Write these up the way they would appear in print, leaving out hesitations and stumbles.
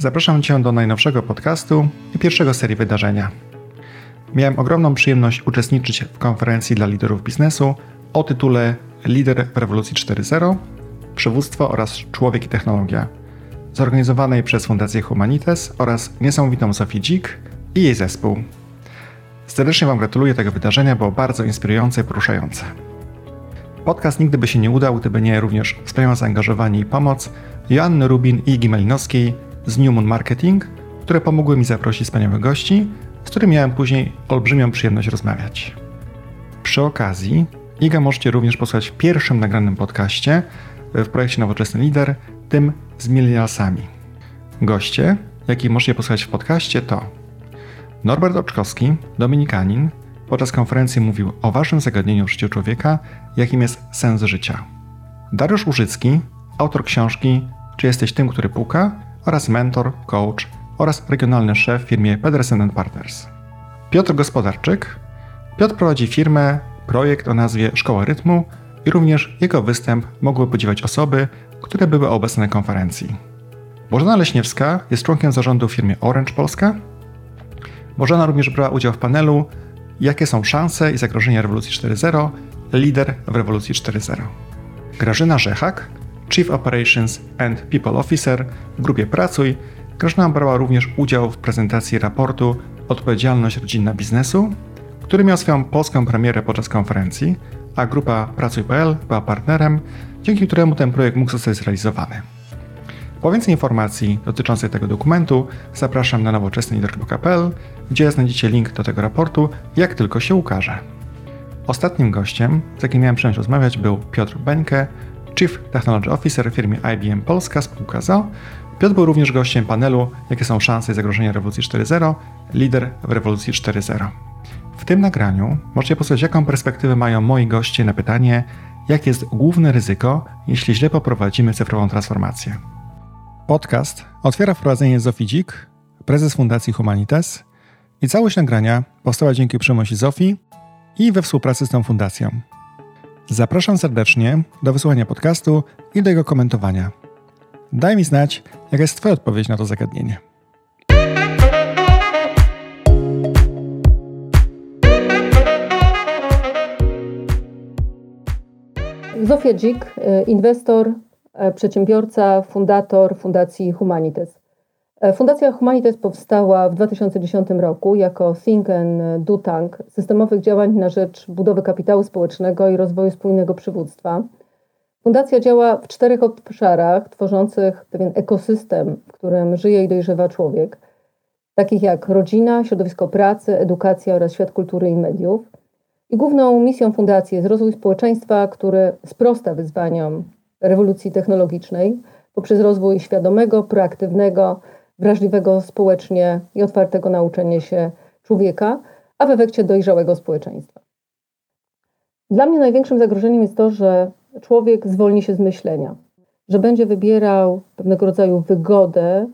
Zapraszam Cię do najnowszego podcastu i pierwszego serii wydarzenia. Miałem ogromną przyjemność uczestniczyć w konferencji dla liderów biznesu o tytule Lider w rewolucji 4.0 – Przywództwo oraz człowiek i technologia, zorganizowanej przez Fundację Humanites oraz niesamowitą Zofię Dzik i jej zespół. Serdecznie Wam gratuluję tego wydarzenia, było bardzo inspirujące i poruszające. Podcast nigdy by się nie udał, gdyby nie również wspaniałe zaangażowanie i pomoc Joanny Rubin i Gimelinowskiej z Newman Marketing, które pomogły mi zaprosić wspaniałych gości, z którymi miałem później olbrzymią przyjemność rozmawiać. Przy okazji Iga możecie również posłuchać w pierwszym nagranym podcaście w projekcie Nowoczesny Lider, tym z millennialsami. Goście, jakich możecie posłuchać w podcaście, to Norbert Oczkowski, dominikanin, podczas konferencji mówił o ważnym zagadnieniu w życiu człowieka, jakim jest sens życia. Dariusz Użycki, autor książki Czy jesteś tym, który puka? Oraz mentor, coach oraz regionalny szef w firmie Pedersen & Partners. Piotr Gospodarczyk. Piotr prowadzi firmę, projekt o nazwie Szkoła Rytmu i również jego występ mogły podziwiać osoby, które były obecne na konferencji. Bożena Leśniewska jest członkiem zarządu w firmie Orange Polska. Bożena również brała udział w panelu Jakie są szanse i zagrożenia rewolucji 4.0? Lider w rewolucji 4.0. Grażyna Rzechak, Chief Operations and People Officer w grupie Pracuj. Grażyna brała również udział w prezentacji raportu Odpowiedzialność rodzinna biznesu, który miał swoją polską premierę podczas konferencji, a grupa Pracuj.pl była partnerem, dzięki któremu ten projekt mógł zostać zrealizowany. Po więcej informacji dotyczących tego dokumentu zapraszam na nowoczesnylider.pl, gdzie znajdziecie link do tego raportu, jak tylko się ukaże. Ostatnim gościem, z jakim miałem przyjemność rozmawiać, był Piotr Beńke, Chief Technology Officer w firmie IBM Polska spółka z o.o. Piotr był również gościem panelu Jakie są szanse i zagrożenia rewolucji 4.0? Lider w rewolucji 4.0. W tym nagraniu możecie posłuchać, jaką perspektywę mają moi goście na pytanie, jakie jest główne ryzyko, jeśli źle poprowadzimy cyfrową transformację. Podcast otwiera wprowadzenie Zofii Dzik, prezes Fundacji Humanites, i całość nagrania powstała dzięki uprzejmości Zofii i we współpracy z tą fundacją. Zapraszam serdecznie do wysłuchania podcastu i do jego komentowania. Daj mi znać, jaka jest Twoja odpowiedź na to zagadnienie. Zofia Dzik, inwestor, przedsiębiorca, fundator Fundacji Humanites. Fundacja Humanites powstała w 2010 roku jako Think and Do Tank systemowych działań na rzecz budowy kapitału społecznego i rozwoju spójnego przywództwa. Fundacja działa w 4 obszarach tworzących pewien ekosystem, w którym żyje i dojrzewa człowiek, takich jak rodzina, środowisko pracy, edukacja oraz świat kultury i mediów. I główną misją fundacji jest rozwój społeczeństwa, który sprosta wyzwaniom rewolucji technologicznej poprzez rozwój świadomego, proaktywnego, wrażliwego społecznie i otwartego na uczenie się człowieka, a w efekcie dojrzałego społeczeństwa. Dla mnie największym zagrożeniem jest to, że człowiek zwolni się z myślenia, że będzie wybierał pewnego rodzaju wygodę,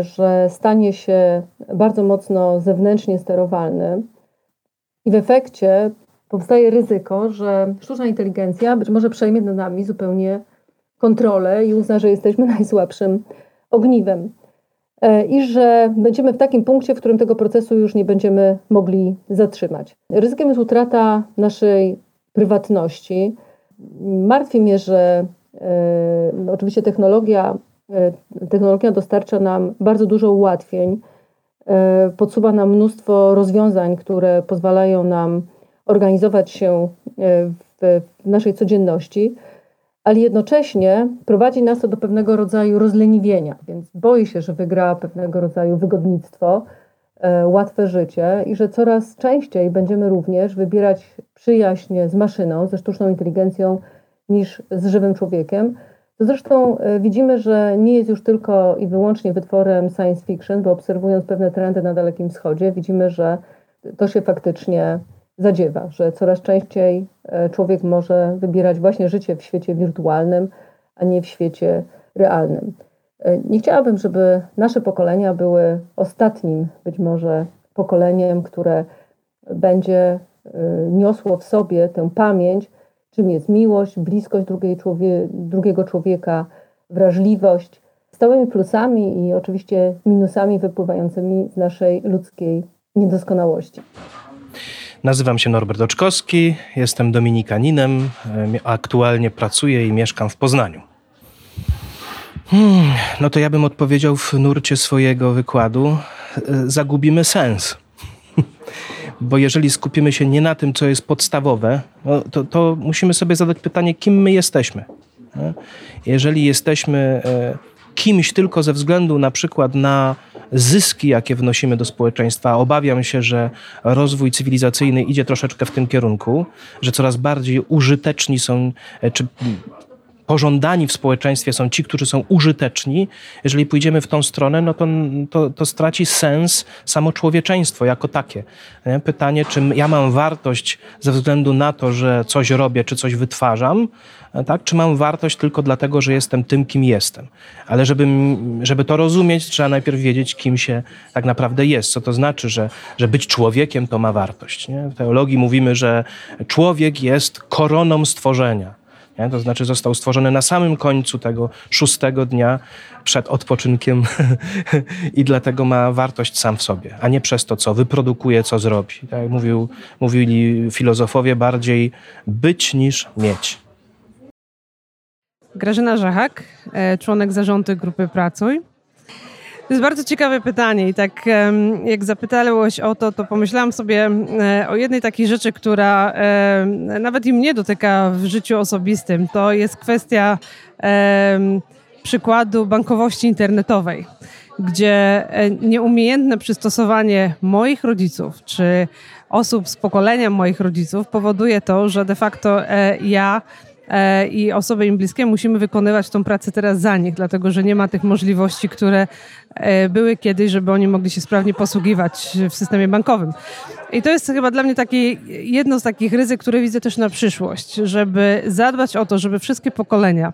że stanie się bardzo mocno zewnętrznie sterowalny i w efekcie powstaje ryzyko, że sztuczna inteligencja być może przejmie nad nami zupełnie kontrolę i uzna, że jesteśmy najsłabszym ogniwem. I że będziemy w takim punkcie, w którym tego procesu już nie będziemy mogli zatrzymać. Ryzykiem jest utrata naszej prywatności. Martwi mnie, że oczywiście technologia dostarcza nam bardzo dużo ułatwień, podsuwa nam mnóstwo rozwiązań, które pozwalają nam organizować się w naszej codzienności, ale jednocześnie prowadzi nas to do pewnego rodzaju rozleniwienia, więc boję się, że wygra pewnego rodzaju wygodnictwo, łatwe życie i że coraz częściej będziemy również wybierać przyjaźń z maszyną, ze sztuczną inteligencją niż z żywym człowiekiem. To zresztą widzimy, że nie jest już tylko i wyłącznie wytworem science fiction, bo obserwując pewne trendy na Dalekim Wschodzie widzimy, że to się faktycznie zadziewa, że coraz częściej człowiek może wybierać właśnie życie w świecie wirtualnym, a nie w świecie realnym. Nie chciałabym, żeby nasze pokolenia były ostatnim być może pokoleniem, które będzie niosło w sobie tę pamięć, czym jest miłość, bliskość drugiego człowieka, wrażliwość, całymi plusami i oczywiście minusami wypływającymi z naszej ludzkiej niedoskonałości. Nazywam się Norbert Oczkowski, jestem dominikaninem, aktualnie pracuję i mieszkam w Poznaniu. No to ja bym odpowiedział w nurcie swojego wykładu, zagubimy sens. Bo jeżeli skupimy się nie na tym, co jest podstawowe, no to musimy sobie zadać pytanie, kim my jesteśmy. Jeżeli jesteśmy kimś tylko ze względu na przykład na zyski, jakie wnosimy do społeczeństwa, obawiam się, że rozwój cywilizacyjny idzie troszeczkę w tym kierunku, że coraz bardziej użyteczni są, czy pożądani w społeczeństwie są ci, którzy są użyteczni. Jeżeli pójdziemy w tą stronę, no to straci sens samo człowieczeństwo jako takie. Pytanie, czy ja mam wartość ze względu na to, że coś robię, czy coś wytwarzam, tak? Czy mam wartość tylko dlatego, że jestem tym, kim jestem. Ale żeby to rozumieć, trzeba najpierw wiedzieć, kim się tak naprawdę jest. Co to znaczy, że być człowiekiem to ma wartość. Nie? W teologii mówimy, że człowiek jest koroną stworzenia. Nie? To znaczy został stworzony na samym końcu tego 6 dnia przed odpoczynkiem i dlatego ma wartość sam w sobie, a nie przez to, co wyprodukuje, co zrobi. Tak jak mówili filozofowie, bardziej być niż mieć. Grażyna Rzechak, członek zarządu Grupy Pracuj. To jest bardzo ciekawe pytanie i tak jak zapytałeś o to, to pomyślałam sobie o jednej takiej rzeczy, która nawet i mnie dotyka w życiu osobistym. To jest kwestia przykładu bankowości internetowej, gdzie nieumiejętne przystosowanie moich rodziców czy osób z pokolenia moich rodziców powoduje to, że de facto ja i osoby im bliskie musimy wykonywać tą pracę teraz za nich, dlatego że nie ma tych możliwości, które były kiedyś, żeby oni mogli się sprawnie posługiwać w systemie bankowym. I to jest chyba dla mnie jedno z takich ryzyk, które widzę też na przyszłość, żeby zadbać o to, żeby wszystkie pokolenia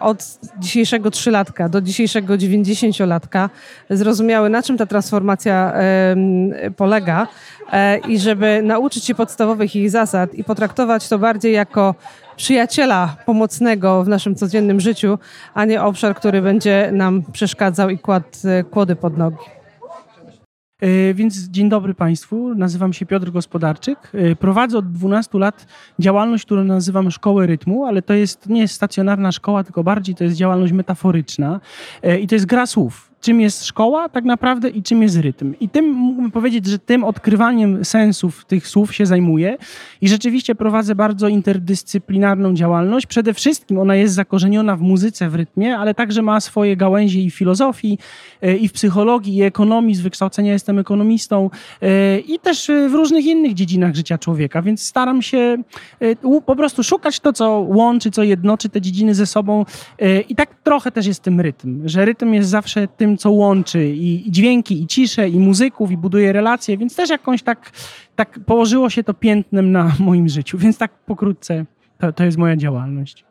od dzisiejszego 3-latka do dzisiejszego 90-latka zrozumiały, na czym ta transformacja polega i żeby nauczyć się podstawowych jej zasad i potraktować to bardziej jako przyjaciela pomocnego w naszym codziennym życiu, a nie obszar, który będzie nam przeszkadzał i kładł kłody pod nogi. Więc dzień dobry Państwu, nazywam się Piotr Gospodarczyk. Prowadzę od 12 lat działalność, którą nazywam Szkołę Rytmu, ale to nie jest stacjonarna szkoła, tylko bardziej to jest działalność metaforyczna i to jest gra słów. Czym jest szkoła tak naprawdę i czym jest rytm. I tym mógłbym powiedzieć, że tym odkrywaniem sensów tych słów się zajmuję i rzeczywiście prowadzę bardzo interdyscyplinarną działalność. Przede wszystkim ona jest zakorzeniona w muzyce, w rytmie, ale także ma swoje gałęzie i w filozofii, i w psychologii, i ekonomii. Z wykształcenia jestem ekonomistą i też w różnych innych dziedzinach życia człowieka, więc staram się po prostu szukać to, co łączy, co jednoczy te dziedziny ze sobą i tak trochę też jest tym rytm, że rytm jest zawsze tym, co łączy i dźwięki, i ciszę, i muzyków, i buduje relacje, więc też jakąś tak położyło się to piętnem na moim życiu, więc tak pokrótce to jest moja działalność.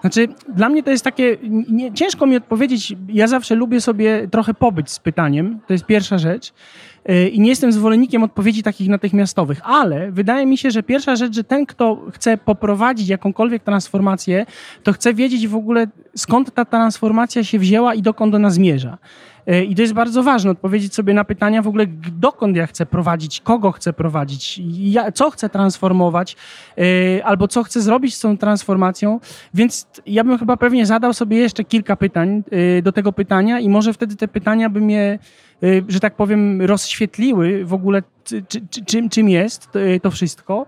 Znaczy, dla mnie to jest takie, ciężko mi odpowiedzieć, ja zawsze lubię sobie trochę pobyć z pytaniem, to jest pierwsza rzecz i nie jestem zwolennikiem odpowiedzi takich natychmiastowych, ale wydaje mi się, że pierwsza rzecz, że ten, kto chce poprowadzić jakąkolwiek transformację, to chce wiedzieć w ogóle, skąd ta transformacja się wzięła i dokąd ona zmierza. I to jest bardzo ważne, odpowiedzieć sobie na pytania w ogóle, dokąd ja chcę prowadzić, kogo chcę prowadzić, co chcę transformować, albo co chcę zrobić z tą transformacją. Więc ja bym chyba pewnie zadał sobie jeszcze kilka pytań do tego pytania i może wtedy te pytania by mnie, że tak powiem, rozświetliły w ogóle, czym jest to wszystko,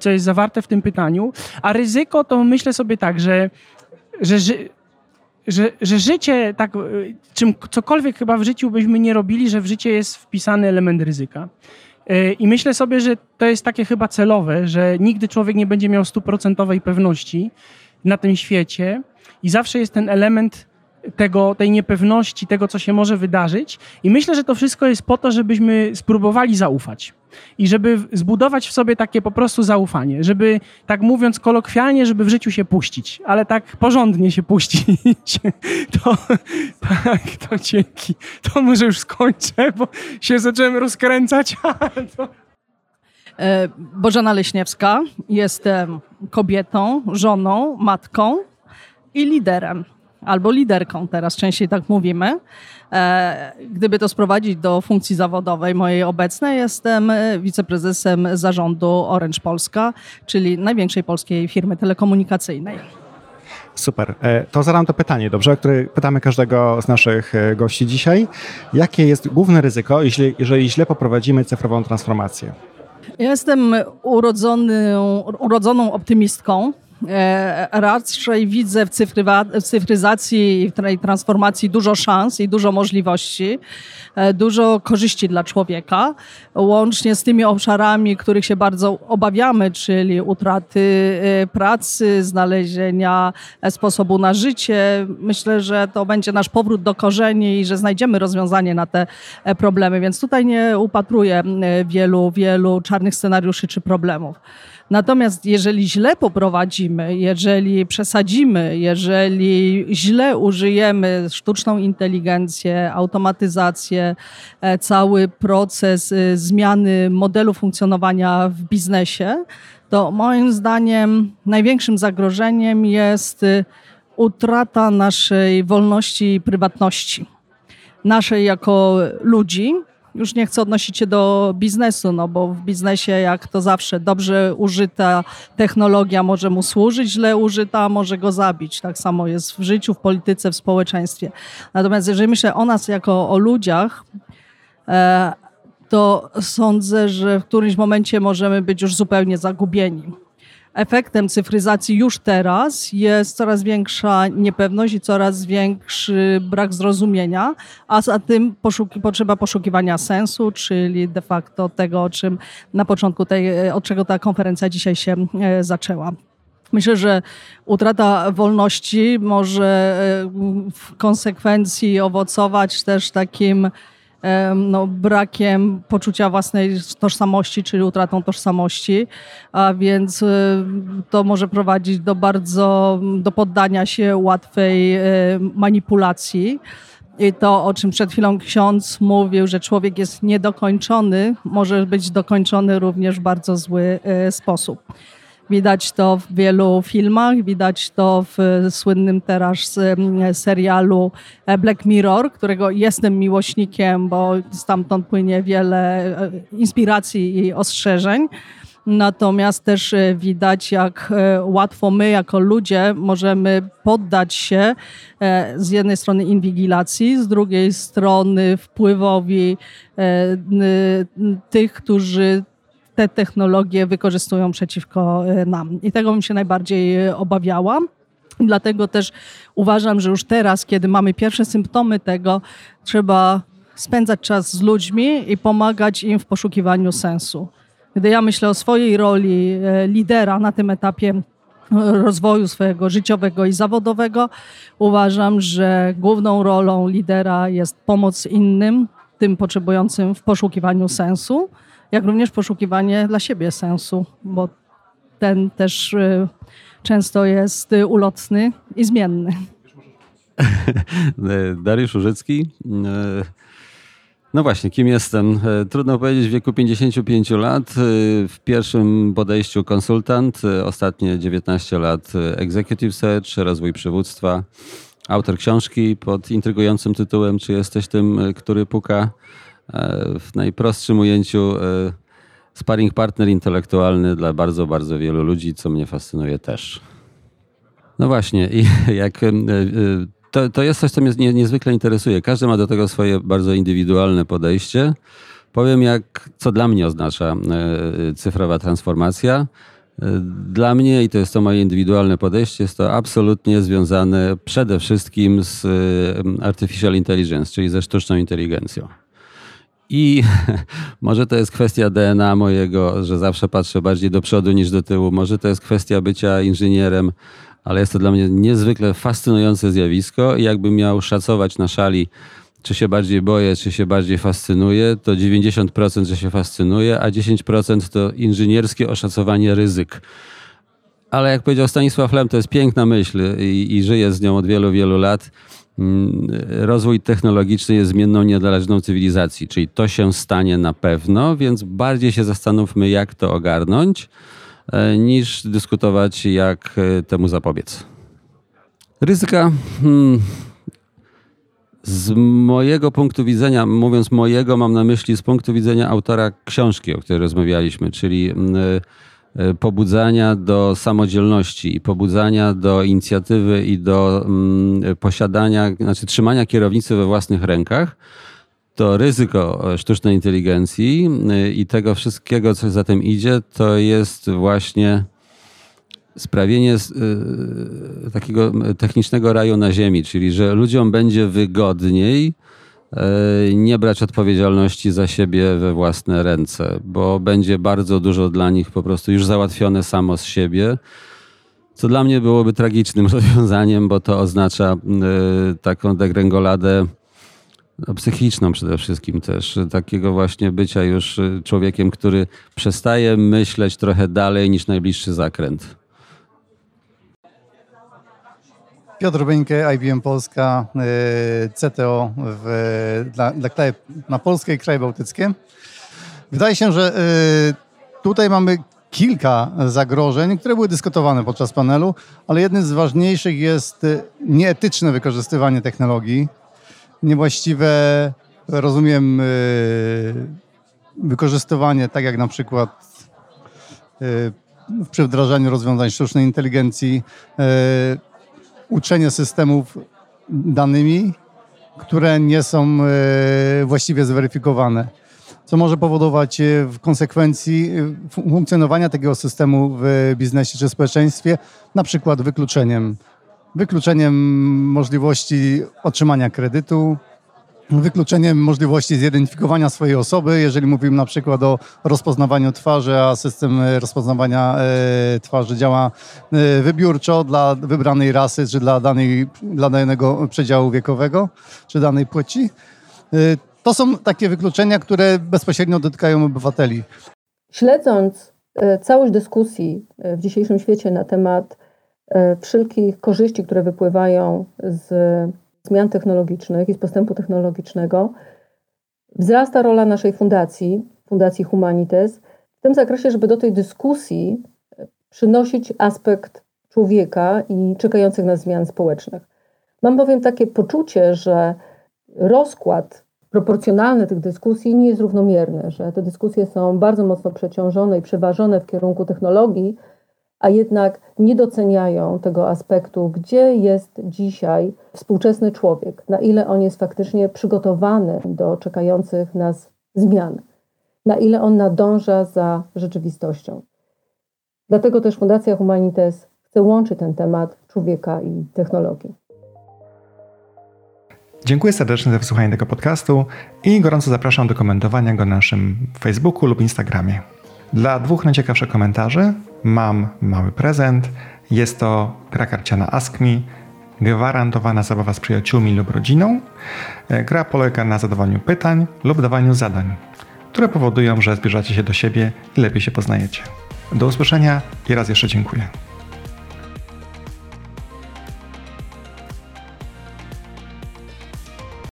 co jest zawarte w tym pytaniu. A ryzyko to myślę sobie tak, że życie, tak, cokolwiek chyba w życiu byśmy nie robili, że w życie jest wpisany element ryzyka. I myślę sobie, że to jest takie chyba celowe, że nigdy człowiek nie będzie miał 100% pewności na tym świecie i zawsze jest ten element tej niepewności, tego, co się może wydarzyć. I myślę, że to wszystko jest po to, żebyśmy spróbowali zaufać. I żeby zbudować w sobie takie po prostu zaufanie, żeby, tak mówiąc kolokwialnie, żeby w życiu się puścić, ale tak porządnie się puścić. To dzięki. To może już skończę, bo się zacząłem rozkręcać. Bożena Leśniewska. Jestem kobietą, żoną, matką i liderem. albo liderką, teraz częściej tak mówimy. Gdyby to sprowadzić do funkcji zawodowej mojej obecnej, jestem wiceprezesem zarządu Orange Polska, czyli największej polskiej firmy telekomunikacyjnej. Super. To zadam to pytanie, dobrze, o które pytamy każdego z naszych gości dzisiaj. Jakie jest główne ryzyko, jeżeli źle poprowadzimy cyfrową transformację? Ja jestem urodzoną optymistką. Raczej widzę w cyfryzacji i w transformacji dużo szans i dużo możliwości, dużo korzyści dla człowieka, łącznie z tymi obszarami, których się bardzo obawiamy, czyli utraty pracy, znalezienia sposobu na życie. Myślę, że to będzie nasz powrót do korzeni i że znajdziemy rozwiązanie na te problemy, więc tutaj nie upatruję wielu czarnych scenariuszy czy problemów. Natomiast jeżeli źle poprowadzimy, jeżeli przesadzimy, jeżeli źle użyjemy sztuczną inteligencję, automatyzację, cały proces zmiany modelu funkcjonowania w biznesie, to moim zdaniem największym zagrożeniem jest utrata naszej wolności i prywatności, naszej jako ludzi. Już nie chcę odnosić się do biznesu, no bo w biznesie, jak to zawsze, dobrze użyta technologia może mu służyć, źle użyta może go zabić. Tak samo jest w życiu, w polityce, w społeczeństwie. Natomiast jeżeli myślę o nas jako o ludziach, to sądzę, że w którymś momencie możemy być już zupełnie zagubieni. Efektem cyfryzacji już teraz jest coraz większa niepewność i coraz większy brak zrozumienia, a za tym potrzeba poszukiwania sensu, czyli de facto tego, o czym na początku od czego ta konferencja dzisiaj się zaczęła. Myślę, że utrata wolności może w konsekwencji owocować też takim brakiem poczucia własnej tożsamości, czyli utratą tożsamości, a więc to może prowadzić do poddania się łatwej manipulacji. I to, o czym przed chwilą ksiądz mówił, że człowiek jest niedokończony, może być dokończony również w bardzo zły sposób. Widać to w wielu filmach, widać to w słynnym teraz serialu Black Mirror, którego jestem miłośnikiem, bo stamtąd płynie wiele inspiracji i ostrzeżeń. Natomiast też widać, jak łatwo my jako ludzie możemy poddać się z jednej strony inwigilacji, z drugiej strony wpływowi tych, którzy te technologie wykorzystują przeciwko nam. I tego bym się najbardziej obawiała. Dlatego też uważam, że już teraz, kiedy mamy pierwsze symptomy tego, trzeba spędzać czas z ludźmi i pomagać im w poszukiwaniu sensu. Gdy ja myślę o swojej roli lidera na tym etapie rozwoju swojego życiowego i zawodowego, uważam, że główną rolą lidera jest pomoc innym, tym potrzebującym w poszukiwaniu sensu, jak również poszukiwanie dla siebie sensu, bo ten też często jest ulotny i zmienny. Dariusz Użycki. No właśnie, kim jestem? Trudno powiedzieć, w wieku 55 lat. W pierwszym podejściu konsultant, ostatnie 19 lat executive search, rozwój przywództwa, autor książki pod intrygującym tytułem Czy jesteś tym, który puka? W najprostszym ujęciu sparring partner intelektualny dla bardzo, bardzo wielu ludzi, co mnie fascynuje też. No właśnie, i jak to jest coś, co mnie niezwykle interesuje. Każdy ma do tego swoje bardzo indywidualne podejście. Powiem, co dla mnie oznacza cyfrowa transformacja. Dla mnie, i to jest to moje indywidualne podejście, jest to absolutnie związane przede wszystkim z artificial intelligence, czyli ze sztuczną inteligencją. I może to jest kwestia DNA mojego, że zawsze patrzę bardziej do przodu niż do tyłu. Może to jest kwestia bycia inżynierem, ale jest to dla mnie niezwykle fascynujące zjawisko i jakbym miał szacować na szali, czy się bardziej boję, czy się bardziej fascynuję, to 90%, że się fascynuje, a 10% to inżynierskie oszacowanie ryzyk. Ale jak powiedział Stanisław Lem, to jest piękna myśl i żyję z nią od wielu, wielu lat. Rozwój technologiczny jest zmienną niedależną cywilizacji, czyli to się stanie na pewno, więc bardziej się zastanówmy, jak to ogarnąć, niż dyskutować, jak temu zapobiec. Ryzyka z mojego punktu widzenia, mówiąc mojego, mam na myśli z punktu widzenia autora książki, o której rozmawialiśmy, czyli pobudzania do samodzielności i pobudzania do inicjatywy i do posiadania, znaczy trzymania kierownicy we własnych rękach, to ryzyko sztucznej inteligencji i tego wszystkiego, co za tym idzie, to jest właśnie sprawienie takiego technicznego raju na ziemi, czyli że ludziom będzie wygodniej nie brać odpowiedzialności za siebie we własne ręce, bo będzie bardzo dużo dla nich po prostu już załatwione samo z siebie, co dla mnie byłoby tragicznym rozwiązaniem, bo to oznacza taką degręgoladę psychiczną przede wszystkim też, takiego właśnie bycia już człowiekiem, który przestaje myśleć trochę dalej niż najbliższy zakręt. Piotr Beńke, IBM Polska, CTO dla krajów, na Polskę i kraje bałtyckie. Wydaje się, że tutaj mamy kilka zagrożeń, które były dyskutowane podczas panelu, ale jednym z ważniejszych jest nieetyczne wykorzystywanie technologii, niewłaściwe, rozumiem, wykorzystywanie, tak jak na przykład przy wdrażaniu rozwiązań sztucznej inteligencji, uczenie systemów danymi, które nie są właściwie zweryfikowane, co może powodować w konsekwencji funkcjonowania takiego systemu w biznesie czy społeczeństwie, na przykład wykluczeniem możliwości otrzymania kredytu, wykluczeniem możliwości zidentyfikowania swojej osoby, jeżeli mówimy na przykład o rozpoznawaniu twarzy, a system rozpoznawania twarzy działa wybiórczo dla wybranej rasy czy dla danego przedziału wiekowego czy danej płci. To są takie wykluczenia, które bezpośrednio dotykają obywateli. Śledząc całość dyskusji w dzisiejszym świecie na temat wszelkich korzyści, które wypływają z zmian technologicznych i z postępu technologicznego, wzrasta rola naszej fundacji, Fundacji Humanites, w tym zakresie, żeby do tej dyskusji przynosić aspekt człowieka i czekających nas zmian społecznych. Mam bowiem takie poczucie, że rozkład proporcjonalny tych dyskusji nie jest równomierny, że te dyskusje są bardzo mocno przeciążone i przeważone w kierunku technologii, a jednak nie doceniają tego aspektu, gdzie jest dzisiaj współczesny człowiek, na ile on jest faktycznie przygotowany do czekających nas zmian, na ile on nadąża za rzeczywistością. Dlatego też Fundacja Humanites chce łączyć ten temat człowieka i technologii. Dziękuję serdecznie za wysłuchanie tego podcastu i gorąco zapraszam do komentowania go na naszym Facebooku lub Instagramie. Dla 2 najciekawszych komentarzy mam mały prezent. Jest to gra karciana Ask Me, gwarantowana zabawa z przyjaciółmi lub rodziną. Gra polega na zadawaniu pytań lub dawaniu zadań, które powodują, że zbliżacie się do siebie i lepiej się poznajecie. Do usłyszenia i raz jeszcze dziękuję.